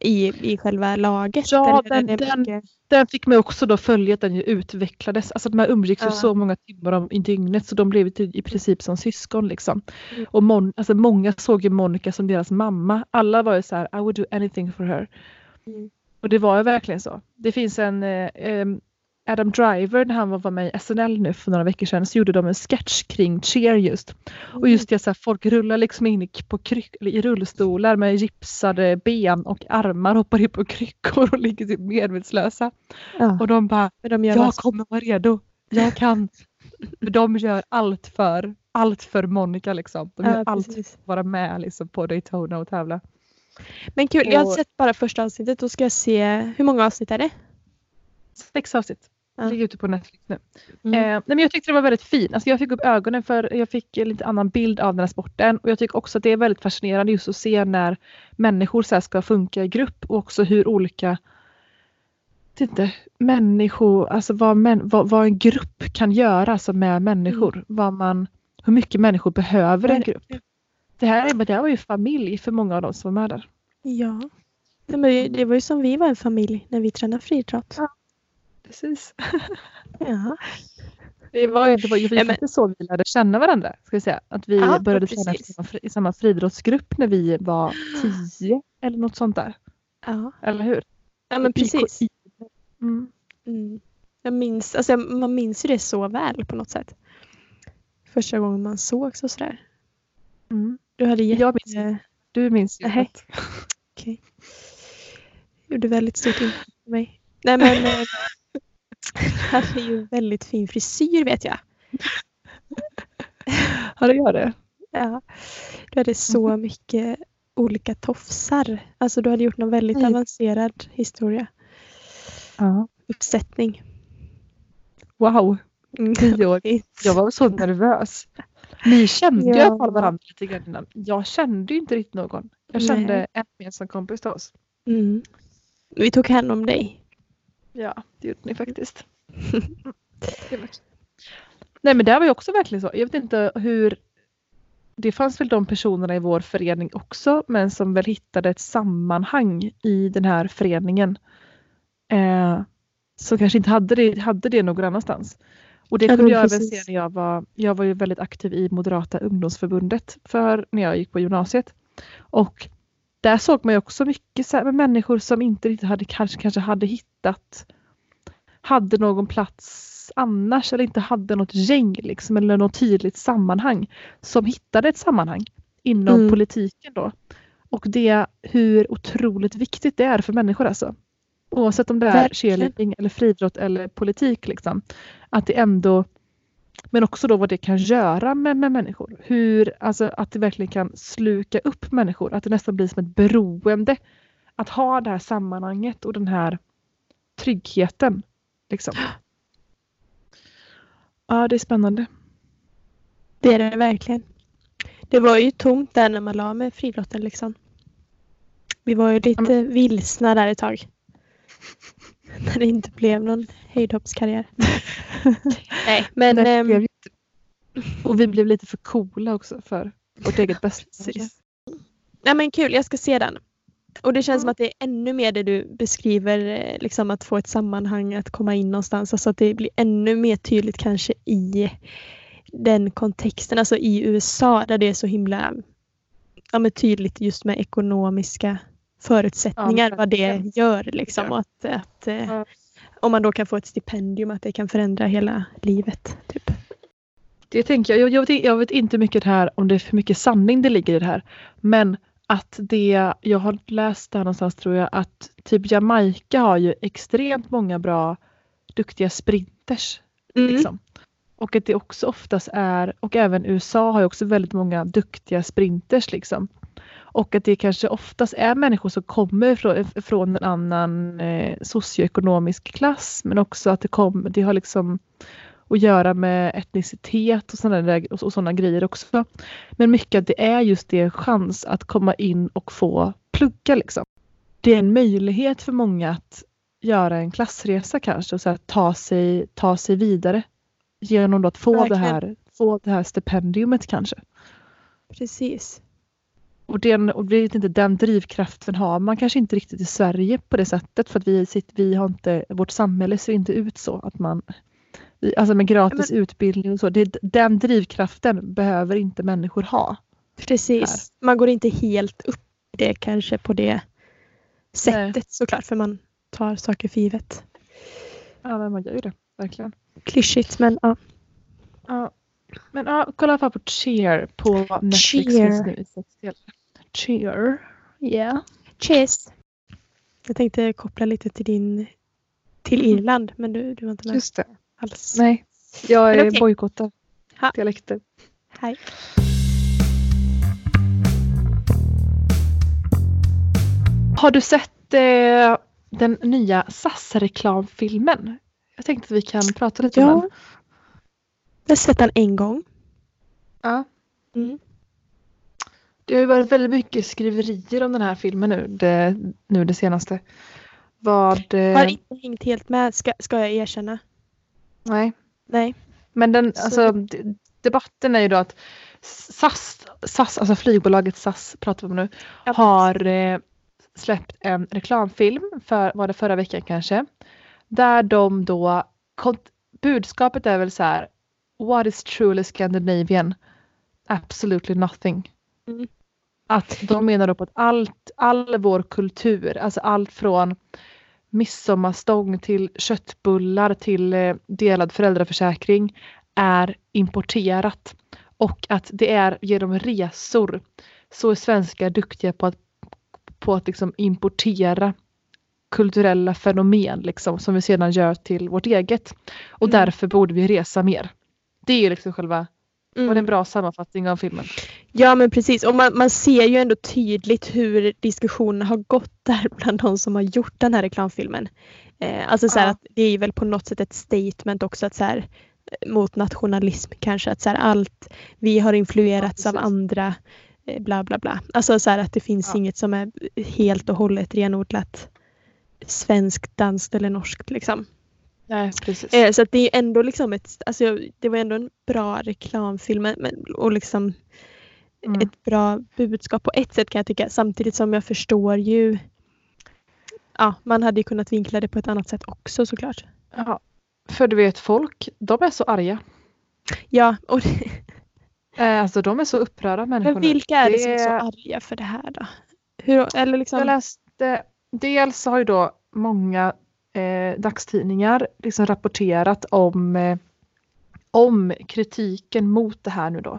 I, i själva laget. Ja, den, den, den fick mig också då följa att den ju utvecklades. Alltså de här umgicks ju ja. så många timmar om, i dygnet, så de blev i princip som syskon liksom. Mm. Och Mon, alltså, många såg ju Monica som deras mamma. Alla var ju så här, I would do anything for her. Mm. Och det var ju verkligen så. Det finns en eh, Adam Driver, när han var med i S N L nu för några veckor sedan, så gjorde de en sketch kring Cheer just. Mm. Och just det, så här, folk rullar liksom in på kryck, i rullstolar med gipsade ben och armar, hoppar in på kryckor och ligger typ medvetslösa. Ja. Och de bara, de jag vad? kommer vara redo, jag kan. De gör allt för, allt för Monica liksom. De gör ja, allt för att vara med liksom, på Daytona och tävla. Men kul, och, jag har sett bara första avsnittet, då ska jag se, hur många avsnitt är det? Sex avsnitt. Jag ligger ute på Netflix nu. Mm. Eh, nej, men jag tyckte det var väldigt fint. Alltså jag fick upp ögonen för, jag fick en lite annan bild av den här sporten. Och jag tycker också att det är väldigt fascinerande just att se när människor så här ska funka i grupp. Och också hur olika, inte, människor, alltså vad, män, vad, vad en grupp kan göra alltså med människor. Mm. Vad man, hur mycket människor behöver en grupp. Det här, det här var ju familj för många av dem som var med där. Ja, det var ju, det var ju som vi var en familj när vi tränade friidrott. Ja. Precis. Ja. Det var ju inte vi ja, men... så vi lärde känna varandra, ska jag säga. Att vi ja, började träna i samma friidrottsgrupp när vi var tio eller något sånt där. Ja. Eller hur? Ja, men precis. Mm. Mm. Jag minns, alltså, man minns ju det så väl på något sätt. Första gången man såg så sådär. Mm. Du hade jätte... Jag minns. Du minns ju. Okej. Okay. Gjorde väldigt stort intryck på mig. Nej, men... Han är ju väldigt fin frisyr, vet jag. Ja, det gör det. Ja. Du hade så mycket olika tofsar. Alltså du hade gjort någon väldigt avancerad historia. Ja. uppsättning. Wow. tio år. Jag var så nervös. Ni kände ju i alla fall varandra lite grann innan. Jag kände ju inte riktigt någon. Jag kände Nej. en gemensam kompis till oss. Mm. Vi tog hand om dig. Ja, det gjorde ni faktiskt. Det var... Nej, men det var ju också verkligen så. Jag vet inte hur... Det fanns väl de personerna i vår förening också, men som väl hittade ett sammanhang i den här föreningen. Eh, som kanske inte hade det, hade det någon annanstans. Och det kunde ja, jag precis. även se när jag var, jag var ju väldigt aktiv i Moderata ungdomsförbundet för när jag gick på gymnasiet. Och där såg man ju också mycket så här, med människor som inte riktigt hade, kanske, kanske hade hittat, hade någon plats annars eller inte hade något gäng liksom, eller något tydligt sammanhang, som hittade ett sammanhang inom mm. politiken då. Och det, hur otroligt viktigt det är för människor alltså. Oavsett om det är cheerleading eller friidrott eller politik liksom. Att det ändå, men också då vad det kan göra med, med människor. Hur, alltså att det verkligen kan sluka upp människor. Att det nästan blir som ett beroende att ha det här sammanhanget och den här tryggheten liksom. Ja, det är spännande. Det är det verkligen. Det var ju tomt där när man la med friidrotten liksom. Vi var ju lite mm. vilsna där ett tag. När det inte blev någon höjdhoppskarriär. Nej, men... Nej, äm... vi och vi blev lite för coola också för vårt eget bästa. Nej, men kul, jag ska se den. Och det känns som att det är ännu mer det du beskriver, liksom att få ett sammanhang, att komma in någonstans. Alltså att det blir ännu mer tydligt kanske i den kontexten, alltså i U S A där det är så himla ja, men tydligt just med ekonomiska förutsättningar, ja, vad det gör liksom. Ja. Och att, att ja. om man då kan få ett stipendium, att det kan förändra hela livet typ. Det tänker jag. Jag, jag, vet, jag vet inte mycket det här, om det är för mycket sanning det ligger i det här, men att det, jag har läst där någonstans tror jag, att typ Jamaica har ju extremt många bra duktiga sprinters mm. liksom. Och att det också oftast är, och även U S A har ju också väldigt många duktiga sprinters liksom. Och att det kanske oftast är människor som kommer från, från en annan eh, socioekonomisk klass, men också att det, kom, det har liksom att göra med etnicitet och sådana, där, och, och sådana grejer också. Men mycket att det är just det, en chans att komma in och få plugga liksom. Det är en möjlighet för många att göra en klassresa kanske och så här, ta, sig, ta sig vidare genom att få det, här, få det här stipendiumet kanske. Precis. Och, den, och det är inte, den drivkraften har man kanske inte riktigt i Sverige på det sättet, för att vi, vi har inte, vårt samhälle ser inte ut så att man, alltså med gratis men, utbildning och så, det, den drivkraften behöver inte människor ha. Precis, här. Man går inte helt upp det kanske på det sättet. Nej. Såklart, för man tar saker för givet. Ja, men man gör ju det, verkligen. Klyschigt, men ja. Ja. Men ja, kolla i alla fall på Cheer på Netflix just nu. Cheer. Yeah. Cheers. Jag tänkte koppla lite till din till Irland, men du, du var inte med. Just det. Alls. Nej, jag är okay. bojkottad. Dialekter. Hej. Har du sett eh, den nya S A S-reklamfilmen? Jag tänkte att vi kan prata lite ja. om den. Jag har sett den en gång. Ja. Mm. Det har ju varit väldigt mycket skriverier om den här filmen nu. Det, nu det senaste. Vad, jag har inte hängt helt med, ska, ska jag erkänna. Nej. Nej. Men den, alltså, debatten är ju då att S A S, S A S, alltså flygbolaget S A S pratar vi om nu, ja, har eh, släppt en reklamfilm för, var det förra veckan kanske, där de då, kont- budskapet är väl så här: what is truly Scandinavian? Absolutely nothing. Mm. Att de menar då på att allt, all vår kultur, alltså allt från midsommarstång till köttbullar till delad föräldraförsäkring är importerat. Och att det är genom resor så är svenskar duktiga på att, på att liksom importera kulturella fenomen liksom, som vi sedan gör till vårt eget. Och mm. därför borde vi resa mer. Det är ju liksom själva Mm. Var det en bra sammanfattning av filmen? Ja, men precis. Och man, man ser ju ändå tydligt hur diskussionerna har gått där bland de som har gjort den här reklamfilmen. Eh, alltså så här, ja. Att det är väl på något sätt ett statement också, att så här, mot nationalism kanske. Att så här, allt vi har influerats ja, av andra, eh, bla bla bla. Alltså så här, att det finns ja. Inget som är helt och hållet renodlat svenskt, danskt eller norskt liksom. Nej, precis. Så att det är ändå liksom ett, alltså det var ändå en bra reklamfilm och liksom mm. ett bra budskap på ett sätt kan jag tycka, samtidigt som jag förstår ju, ja, man hade ju kunnat vinkla det på ett annat sätt också såklart. Ja, för du vet, folk, de är så arga. Ja, och det... alltså de är så upprörda människor. Men vilka är det, det som är så arga för det här då? Hur, eller liksom... Jag läste, dels har ju då många Eh, dagstidningar liksom rapporterat om, eh, om kritiken mot det här nu då.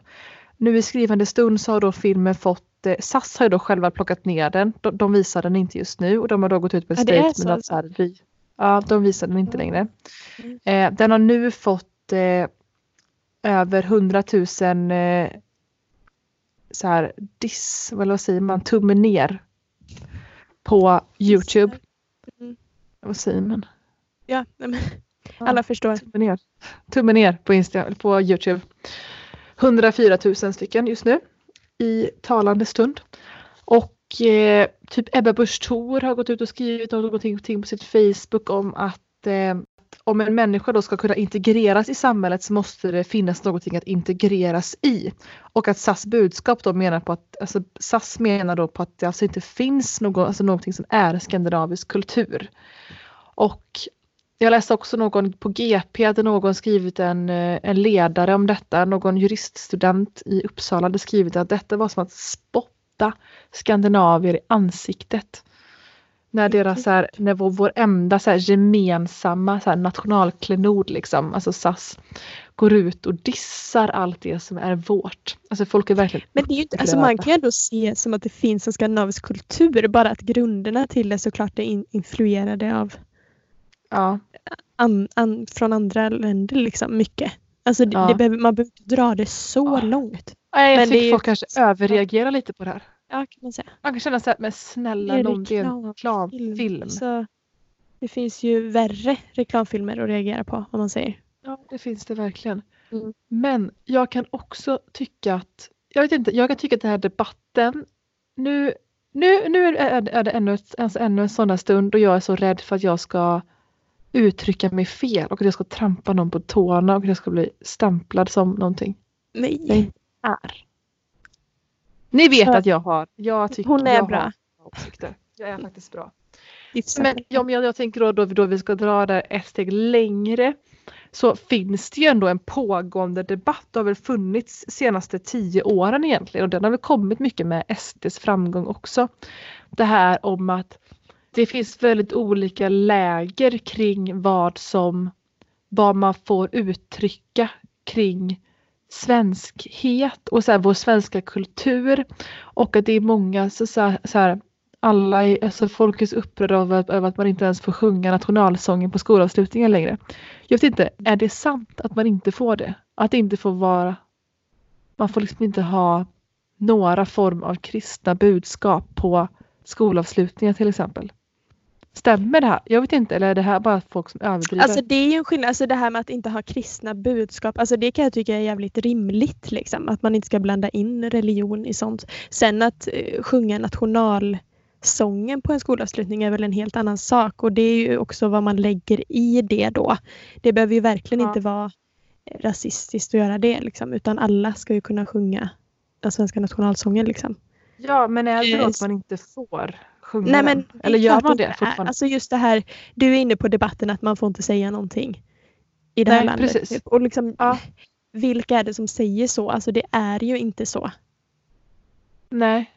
Nu i skrivande stund så har då filmen fått, eh, S A S har ju då själva plockat ner den. De, de visar den inte just nu och de har då gått ut på ett statement att så här, vi, ja, de visar den inte längre. Eh, den har nu fått eh, över hundratusen eh, så här diss, eller vad säger man, tummen ner på YouTube. Mm. Vad säger man? Ja, men, alla förstår. Tummen ner. Tummen ner på Instagram, på YouTube. hundrafyratusen stycken just nu i talande stund. Och eh, typ Ebba Busch Thor har gått ut och skrivit någonting på sitt Facebook om att eh, om en människa då ska kunna integreras i samhället så måste det finnas någonting att integreras i. Och att S A S budskap då menar på att, alltså S A S menar då på att det alltså inte finns någon, alltså någonting som är skandinavisk kultur. Och jag läste också någon på G P, hade någon skrivit en, en ledare om detta. Någon juriststudent i Uppsala hade skrivit att detta var som att spotta skandinavier i ansiktet. När deras så här, när vår, vår enda så här gemensamma så här nationalklenod liksom, alltså S A S, går ut och dissar allt det som är vårt. Alltså folk är verkligen... Men det är ju inte, alltså man kan ju ändå se som att det finns en skandinavisk kultur, bara att grunderna till det såklart är in, influerade av ja. an, an, från andra länder liksom, mycket. Alltså det, ja. det behöver, man behöver inte dra det så ja. långt. Ja, jag men tycker det folk ju... kanske överreagerar lite på det här. Ja, kan man säga. Man kan känna så här, men snälla, någon reklamfilm. Så det finns ju värre reklamfilmer att reagera på, om man säger. Ja, det finns det verkligen. Mm. Men jag kan också tycka att, jag vet inte, jag kan tycka att den här debatten, nu, nu, nu är det, är det ännu, alltså ännu en sån här stund och jag är så rädd för att jag ska uttrycka mig fel och att jag ska trampa någon på tårna och att jag ska bli stämplad som någonting. Nej. Nej. Är. Ni vet att jag har. Jag tycker hon är jag bra. Har, jag är faktiskt bra. Men om jag, jag tänker då, då, då vi ska dra där ett steg längre, så finns det ju ändå en pågående debatt. Det har väl funnits senaste tio åren egentligen. Och den har väl kommit mycket med S D:s framgång också. Det här om att det finns väldigt olika läger kring vad som vad man får uttrycka kring svenskhet och så här, vår svenska kultur, och att det är många så, så, här, så här, alla är, alltså folk är så upprörda över, över att man inte ens får sjunga nationalsången på skolavslutningen längre. Jag vet inte, är det sant att man inte får det? Att det inte får vara, man får liksom inte ha några form av kristna budskap på skolavslutningar till exempel. Stämmer det här? Jag vet inte, eller är det här bara folk som överdriver? Alltså det är ju en skillnad, alltså det här med att inte ha kristna budskap, alltså det kan jag tycka är jävligt rimligt liksom, att man inte ska blanda in religion i sånt. Sen att uh, sjunga nationalsången på en skolavslutning är väl en helt annan sak, och det är ju också vad man lägger i det då. Det behöver ju verkligen ja. inte vara rasistiskt att göra det liksom, utan alla ska ju kunna sjunga den svenska nationalsången liksom. Ja, men är det då att man inte får sjunga? Nej, men eller gör man det fortfarande? Alltså just det här, du är inne på debatten att man får inte säga någonting i det här Nej, landet. Precis. Och liksom, ja. vilka är det som säger så? Alltså det är ju inte så. Nej.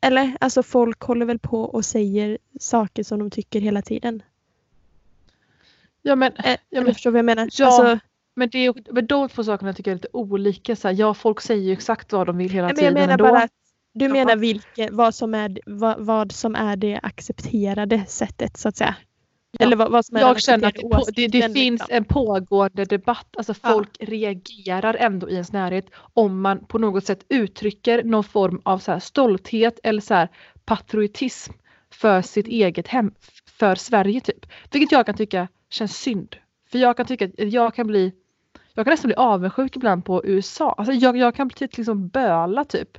Eller, alltså folk håller väl på och säger saker som de tycker hela tiden. Ja, men... Äh, ja, men förstår vad jag menar? Ja. Alltså, men det är, men de två sakerna tycker jag är lite olika. Så här, ja, folk säger ju exakt vad de vill hela men tiden jag menar ändå. Bara att du menar vilke, vad, som är, vad, vad som är det accepterade sättet så att säga? Ja. Eller vad, vad som jag känner att det, på, det, det finns en pågående debatt. Alltså folk ja. reagerar ändå i ens närhet om man på något sätt uttrycker någon form av så här stolthet eller så här patriotism för sitt eget hem, för Sverige typ. Vilket jag kan tycka känns synd. För jag kan tycka att jag kan bli jag kan nästan bli avundsjuk ibland på U S A. Alltså jag, jag kan bli liksom böla typ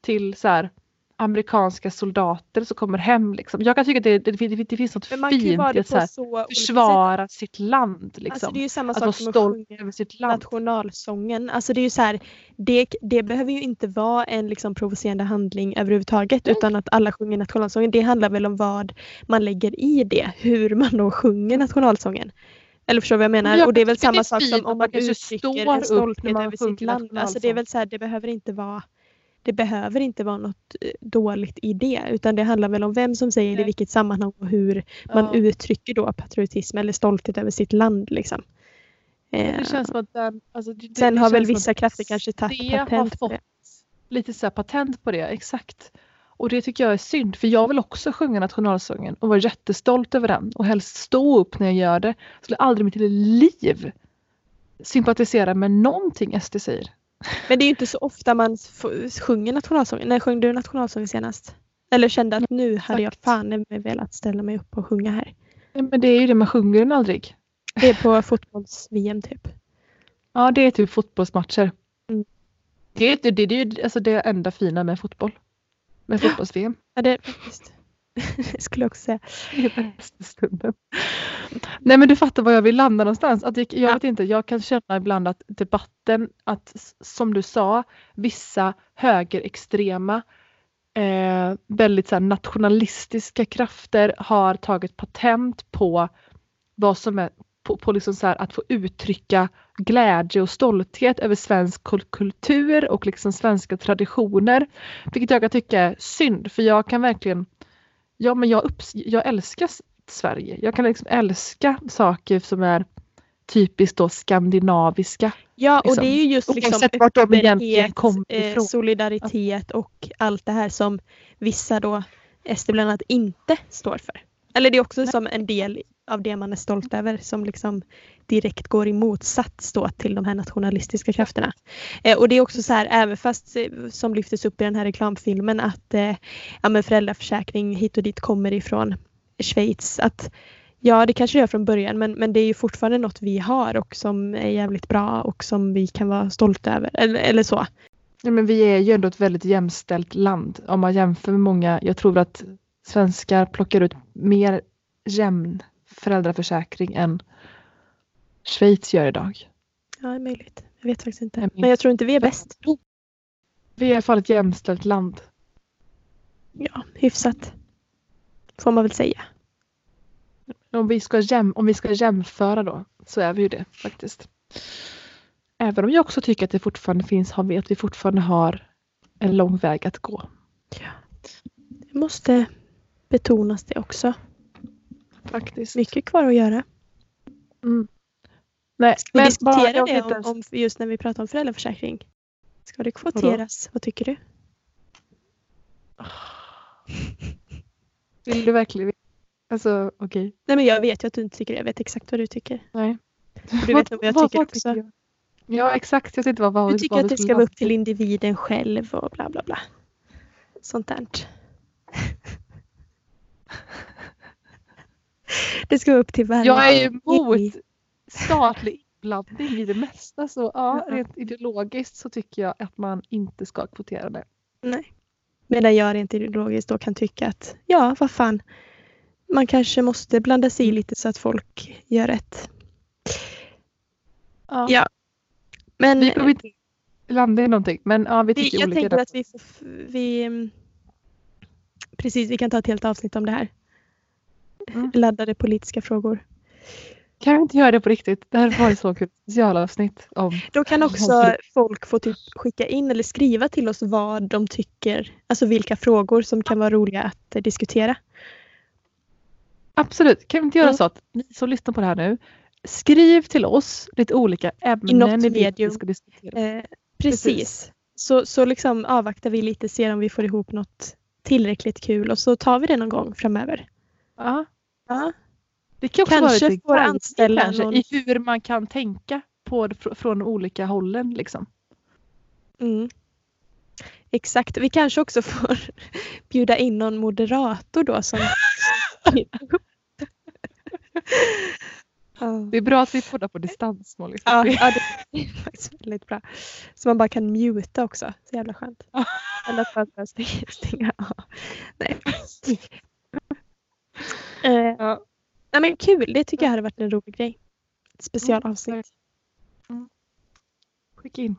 till så här amerikanska soldater som kommer hem liksom. Jag kan tycka att det, det, det, det finns något fint i att så här, så försvara sätt. sitt land liksom. Alltså det är ju samma sak som att sjunga nationalsången. Alltså det är ju så här, det, det behöver ju inte vara en liksom provocerande handling överhuvudtaget, mm. utan att alla sjunger nationalsången. Det handlar väl om vad man lägger i det, hur man då sjunger nationalsången. Eller förstår vad jag menar? Jag och det är väl samma är sak som om man uttrycker en stolthet över sitt land. Alltså det är väl så här, det behöver inte vara Det behöver inte vara något dåligt i det, utan det handlar väl om vem som säger det, i vilket sammanhang och hur man ja. uttrycker då patriotism eller stolthet över sitt land liksom. Det känns som att den, alltså det, sen det har väl vissa krafter kanske tagit patent på det. Lite så här patent på det, exakt. Och det tycker jag är synd, för jag vill också sjunga nationalsången och vara jättestolt över den och helst stå upp när jag gör det. Jag skulle aldrig mitt liv sympatisera med någonting S D säger. Men det är ju inte så ofta man f- sjunger nationalsången. När sjöng du nationalsången senast? Eller kände att nu hade jag fan velat ställa mig upp och sjunga här. Men det är ju det, man sjunger den aldrig. Det är på fotbolls-V M typ. Ja, det är typ fotbollsmatcher. Mm. Det är ju det, det, alltså det enda fina med fotboll. Med fotbolls-V M. Ja, det är faktiskt. Jag skulle också säga. Det är bästa stunden. Nej, men du fattar vad jag vill landa någonstans. Att jag, jag ja. vet inte, jag kan känna ibland att debatten, att som du sa, vissa högerextrema, eh, väldigt så här, nationalistiska krafter har tagit patent på vad som är, på, på liksom så här, att få uttrycka glädje och stolthet över svensk kultur och liksom svenska traditioner. Vilket jag kan tycka är synd, för jag kan verkligen Ja, men jag, upps- jag älskar Sverige. Jag kan liksom älska saker som är typiskt då skandinaviska. Ja, och liksom. Det är ju just liksom öppenhet, solidaritet och allt det här som vissa då S D bland annat inte står för. Eller det är också Nej. som en del av det man är stolt över som liksom direkt går i motsats då till de här nationalistiska krafterna. Eh, och det är också så här, även fast som lyftes upp i den här reklamfilmen att eh, ja, men föräldraförsäkring hit och dit kommer ifrån Schweiz. Att, ja, det kanske det är från början, men, men det är ju fortfarande något vi har och som är jävligt bra och som vi kan vara stolta över. Eller, eller så. Ja, men vi är ju ändå ett väldigt jämställt land om man jämför med många. Jag tror att svenskar plockar ut mer jämn föräldraförsäkring än Schweiz gör idag. Ja, det är möjligt. Jag vet faktiskt inte. Men jag tror inte vi är bäst. Vi är i alla fall ett jämställt land. Ja, hyfsat. Får man väl säga. Om vi ska, jäm- om vi ska jämföra då, så är vi ju det faktiskt. Även om jag också tycker att det fortfarande finns, har vi att vi fortfarande har en lång väg att gå. Ja. Det måste betonas det också. Faktiskt. Mycket kvar att göra. Mm. Nej, ska vi men diskutera det om, om, just när vi pratar om föräldraförsäkring? Ska det kvoteras? Vad tycker du? Vill du verkligen? Alltså, okej. Okay. Nej, men jag vet ju att du inte tycker det. Jag vet exakt vad du tycker. Nej. Du vet vad, vad jag vad, tycker vad också. Tycker jag? Ja, exakt. Jag inte vad, vad, du tycker vad att det ska vara upp till individen själv och bla bla bla. Sånt där. Det ska upp till varje. Jag är emot statlig inblandning i det mesta. Så ja, rent ideologiskt så tycker jag att man inte ska kvotera det. Nej. Medan jag rent ideologiskt då kan tycka att ja, vad fan. Man kanske måste blanda sig i lite så att folk gör rätt. Ja. ja. Men, vi kommer inte landa i någonting. Men ja, vi tycker vi, jag olika. Jag tänker att vi, vi... Precis, vi kan ta ett helt avsnitt om det här. Mm. Laddade politiska frågor. Kan vi inte göra det på riktigt? Det här var ett så kul specialavsnitt. Om Då kan också folk få typ skicka in eller skriva till oss vad de tycker. Alltså vilka frågor som kan vara roliga att diskutera. Absolut. Kan vi inte göra mm. så att ni som lyssnar på det här nu. Skriv till oss lite olika ämnen i medium. Vi ska diskutera. Eh, precis. precis. Så, så liksom avvaktar vi lite. Ser om vi får ihop något tillräckligt kul. Och så tar vi det någon gång framöver. Ja. Ja. Det kan också kanske vara våra anställare någon... i hur man kan tänka på, från olika hållen liksom. Mm. Exakt. Vi kanske också får bjuda in någon moderator då som Det är bra att vi poddar på distans, Molly. Ja, ja, det är faktiskt väldigt bra. Så man bara kan muta också. Så jävla skönt. Eller att man stänger, stänger. Ja. Nej. Eh, ja. Nej, men kul. Det tycker jag hade varit en rolig grej. Ett specialavsnitt. Mm. Skicka in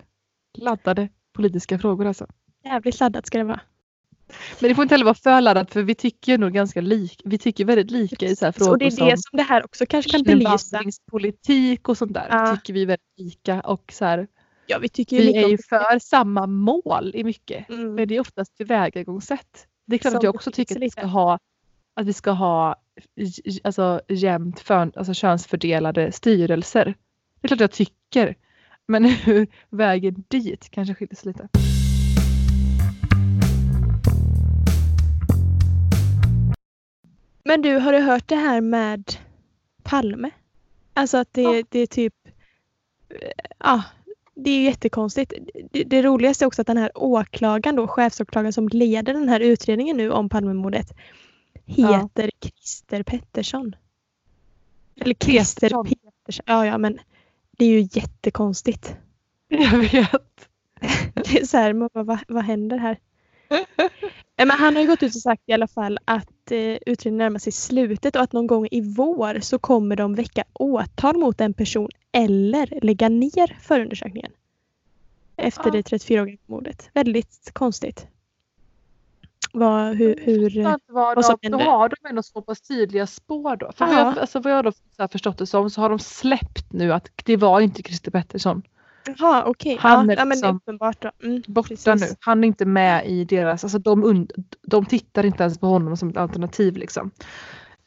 laddade politiska frågor alltså. Jävligt laddat ska det vara. Men det får inte heller vara för laddat, för vi tycker nog ganska lik. Vi tycker väldigt lika i så här frågor. Och det är det som, som det här också kanske kan belysa. Politik och sånt där ja. Tycker vi väldigt lika och så här. Ja, vi tycker ju vi är ju för samma mål i mycket. Mm. Men det är oftast tillvägagångssätt. Det är klart som att jag också tycker att vi ska ha att vi ska ha alltså jämnt för, alltså könsfördelade styrelser. Det är klart jag tycker. Men hur vägen dit kanske skiljer sig lite. Men du, har du hört det här med Palme? Alltså att det, ja. Det är typ... Ja, det är jättekonstigt. Det, det roligaste är också att den här åklagaren då, chefsåklagaren som leder den här utredningen nu om Palmemordet, heter ja. Christer Pettersson. Eller Christer Pettersson. Ja, ja, men det är ju jättekonstigt. Jag vet. Det är så här, man bara, vad, vad händer här? Men han har ju gått ut och sagt i alla fall att eh, utredningen närmar sig slutet och att någon gång i vår så kommer de väcka åtal mot en person eller lägga ner förundersökningen. Efter ja. Det trettiofyraåriga mordet. Väldigt konstigt. Vad, hur, hur, vad, vad som då, då har de ändå så pass tydliga spår då. För vad jag, alltså vad jag då så förstått det som, så har de släppt nu att det var inte Christer Pettersson. Jaha, okej. Okay. Han ja, är liksom ja, men det är mm, borta precis. Nu. Han är inte med i deras, alltså de, und, de tittar inte ens på honom som ett alternativ liksom.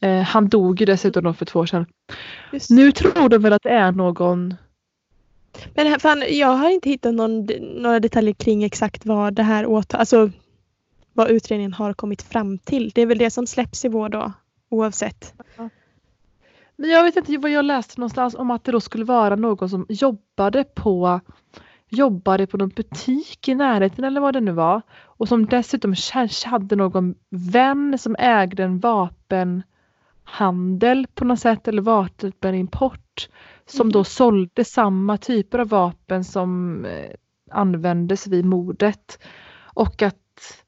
Eh, han dog ju dessutom mm. för två år sedan. Just. Nu tror de väl att det är någon... Men fan, jag har inte hittat någon, några detaljer kring exakt vad det här åt, alltså vad utredningen har kommit fram till. Det är väl det som släpps i vår då, oavsett. Mm. Men jag vet inte vad jag läste någonstans om att det då skulle vara någon som jobbade på jobbade på någon butik i närheten eller vad det nu var. Och som dessutom hade någon vän som ägde en vapenhandel på något sätt eller vapenimport som mm. då sålde samma typer av vapen som användes vid mordet. Och att...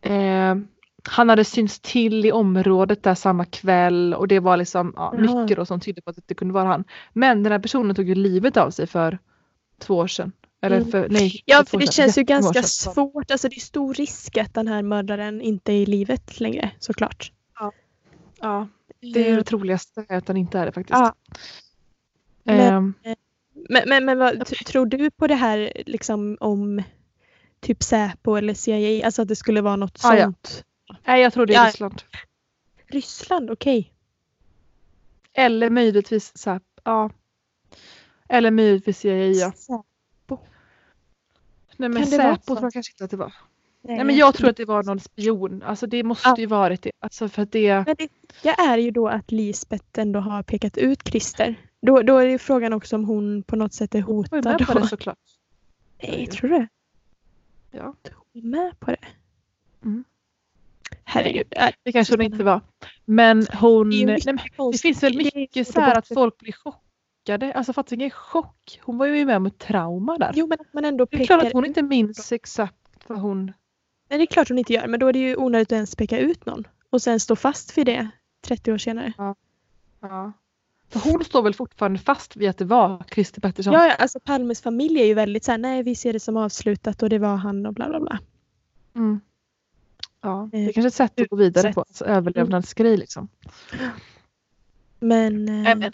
Eh, han hade syns till i området där samma kväll och det var liksom ja, mycket då som tydde på att det kunde vara han. Men den här personen tog ju livet av sig för två år sedan. Eller för, mm. nej, ja, för det sedan. Känns ju ganska svårt. Alltså det är stor risk att den här mördaren inte är i livet längre, såklart. Ja, ja det är det troligaste att han inte är det faktiskt. Ja. Ähm. Men, men, men, men vad, t- tror du på det här liksom om typ Säpo eller C I A? Alltså att det skulle vara något ah, sånt? Ja. Nej, jag tror det är ja. Ryssland. Ryssland, okej. Okay. Eller möjligtvis S A P. Ja. Eller möjligtvis C I A. Säpo. Nej, men Säpo tror jag kanske inte att det var. Nej, Nej men jag tror att det var någon spion. Alltså det måste ja. Ju varit det. Alltså för att det... Men det jag är ju då att Lisbeth ändå har pekat ut Christer. Då, då är det frågan också om hon på något sätt är hotad. Hon är med på det såklart. Nej, tror du det? Ja. Hon är med på det. Mm. Herregud, det kanske hon inte var. Men hon... Det, nej, men det finns väl mycket så här att folk blir chockade. Alltså fattningen är chock. Hon var ju med om ett trauma där. Jo, men man ändå pekar... Det är klart att hon inte minns exakt vad hon... Nej, det är klart hon inte gör. Men då är det ju onödigt att ens peka ut någon. Och sen stå fast vid det trettio år senare. Ja. Ja. För hon står väl fortfarande fast vid att det var Christer Pettersson. Ja, ja, alltså Palmes familj är ju väldigt så här... Nej, vi ser det som avslutat och det var han och bla bla bla. Mm. Ja, det är kanske ett sätt att gå vidare på alltså, överlevnadsgrej liksom. Men, men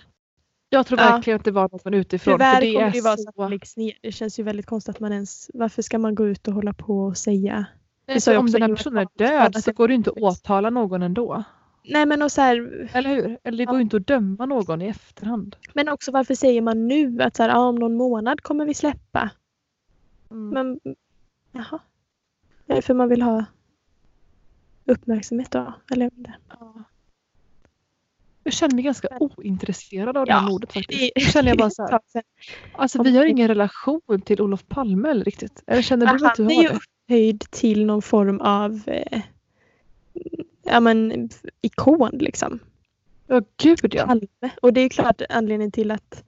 jag tror verkligen ja, att det var någon utifrån. Tyvärr för det kommer är det vara så att läggs ner. Det känns ju väldigt konstigt att man ens... Varför ska man gå ut och hålla på och säga... Nej, så om den här personen är död så går det inte att åtala någon ändå. Nej, men och så här... Eller hur? Eller det går ju ja. Inte att döma någon i efterhand. Men också varför säger man nu att så här, ah, om någon månad kommer vi släppa? Mm. Men, jaha. Det är för man vill ha... uppmärksamhet då, eller? Ja. Jag känner mig ganska ointresserad av ja, det här mordet faktiskt. Jag känner jag bara så här, alltså vi har ingen relation till Olof Palme eller riktigt. Eller känner du att du har det? Han är ju upphöjd till någon form av eh, ja men ikon liksom. Ja gud ja. Palme. Och det är ju klart anledningen till att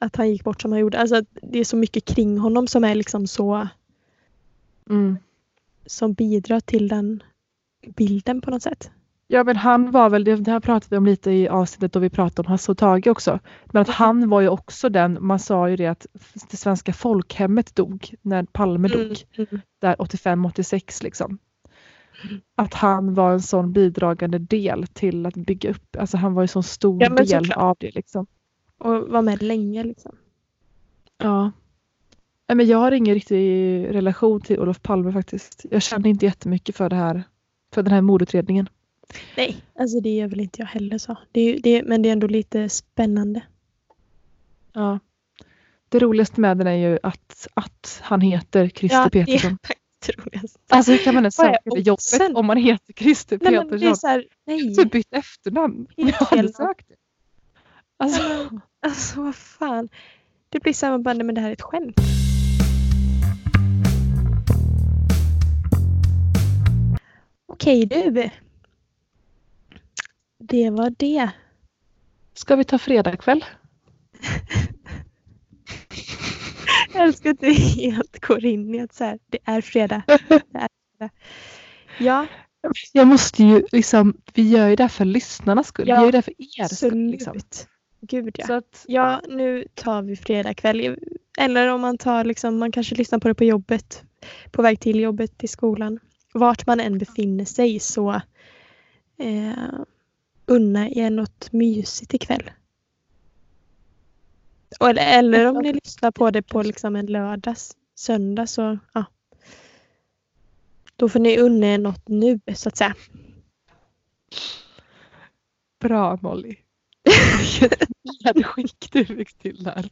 att han gick bort som han gjorde. Alltså det är så mycket kring honom som är liksom så mm. som bidrar till den bilden på något sätt. Ja men han var väl, det här pratade vi om lite i avsnittet då vi pratade om Hasseltage också. Men att han var ju också den, man sa ju det att det svenska folkhemmet dog när Palme mm. dog. Där åttiofem åttiosex liksom. Mm. Att han var en sån bidragande del till att bygga upp. Alltså han var ju sån stor ja, del såklart. Av det liksom. Och var med länge liksom. Ja. Nej, men jag har ingen riktig relation till Olof Palme faktiskt. Jag känner inte jättemycket för det här, för den här mordutredningen. Nej, alltså det gör väl inte jag heller så. Det är, det är, men det är ändå lite spännande. Ja. Det roligaste med den är ju att, att han heter Christer ja, Pettersson. Ja, det är roligast. Alltså hur kan man ens söka det jobbet om man heter Christer nej, Pettersson? Det är så, här, nej. Så bytt efternamn. Jag hade sökt det. Alltså, ja, alltså vad fan. Det blir samma band men det här är ett skämt. Okej du. Det var det. Ska vi ta fredagkväll? Jag älskar att du helt går in i att så här, det är fredag. Det är fredag. Ja. Jag måste ju liksom, vi gör ju det här för lyssnarnas skull. Ja, vi gör ju det här för er skull. Liksom. Gud ja. Så att, ja, nu tar vi fredagkväll. Eller om man tar liksom, man kanske lyssnar på det på jobbet. På väg till jobbet, till skolan. Vart man än befinner sig så... Eh, unna er något mysigt ikväll. Eller, eller om ni lyssnar på det på liksom en lördags, söndag så ja. Då får ni unna er något nu så att säga. Bra Molly. Vilket medskick du fick till där.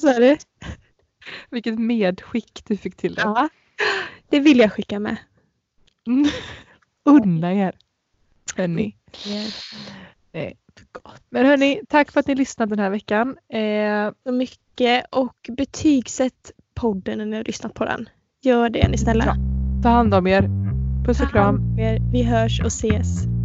Så är det. Vilket medskick du fick till där. Ja, det vill jag skicka med. Unna er. Hörni. Yes. Nej, men hörni, tack för att ni lyssnade den här veckan eh, så mycket och betygsätt podden när ni har lyssnat på den. Gör det ni snälla. Bra. Ta hand om er. Puss och kram. Vi hörs och ses.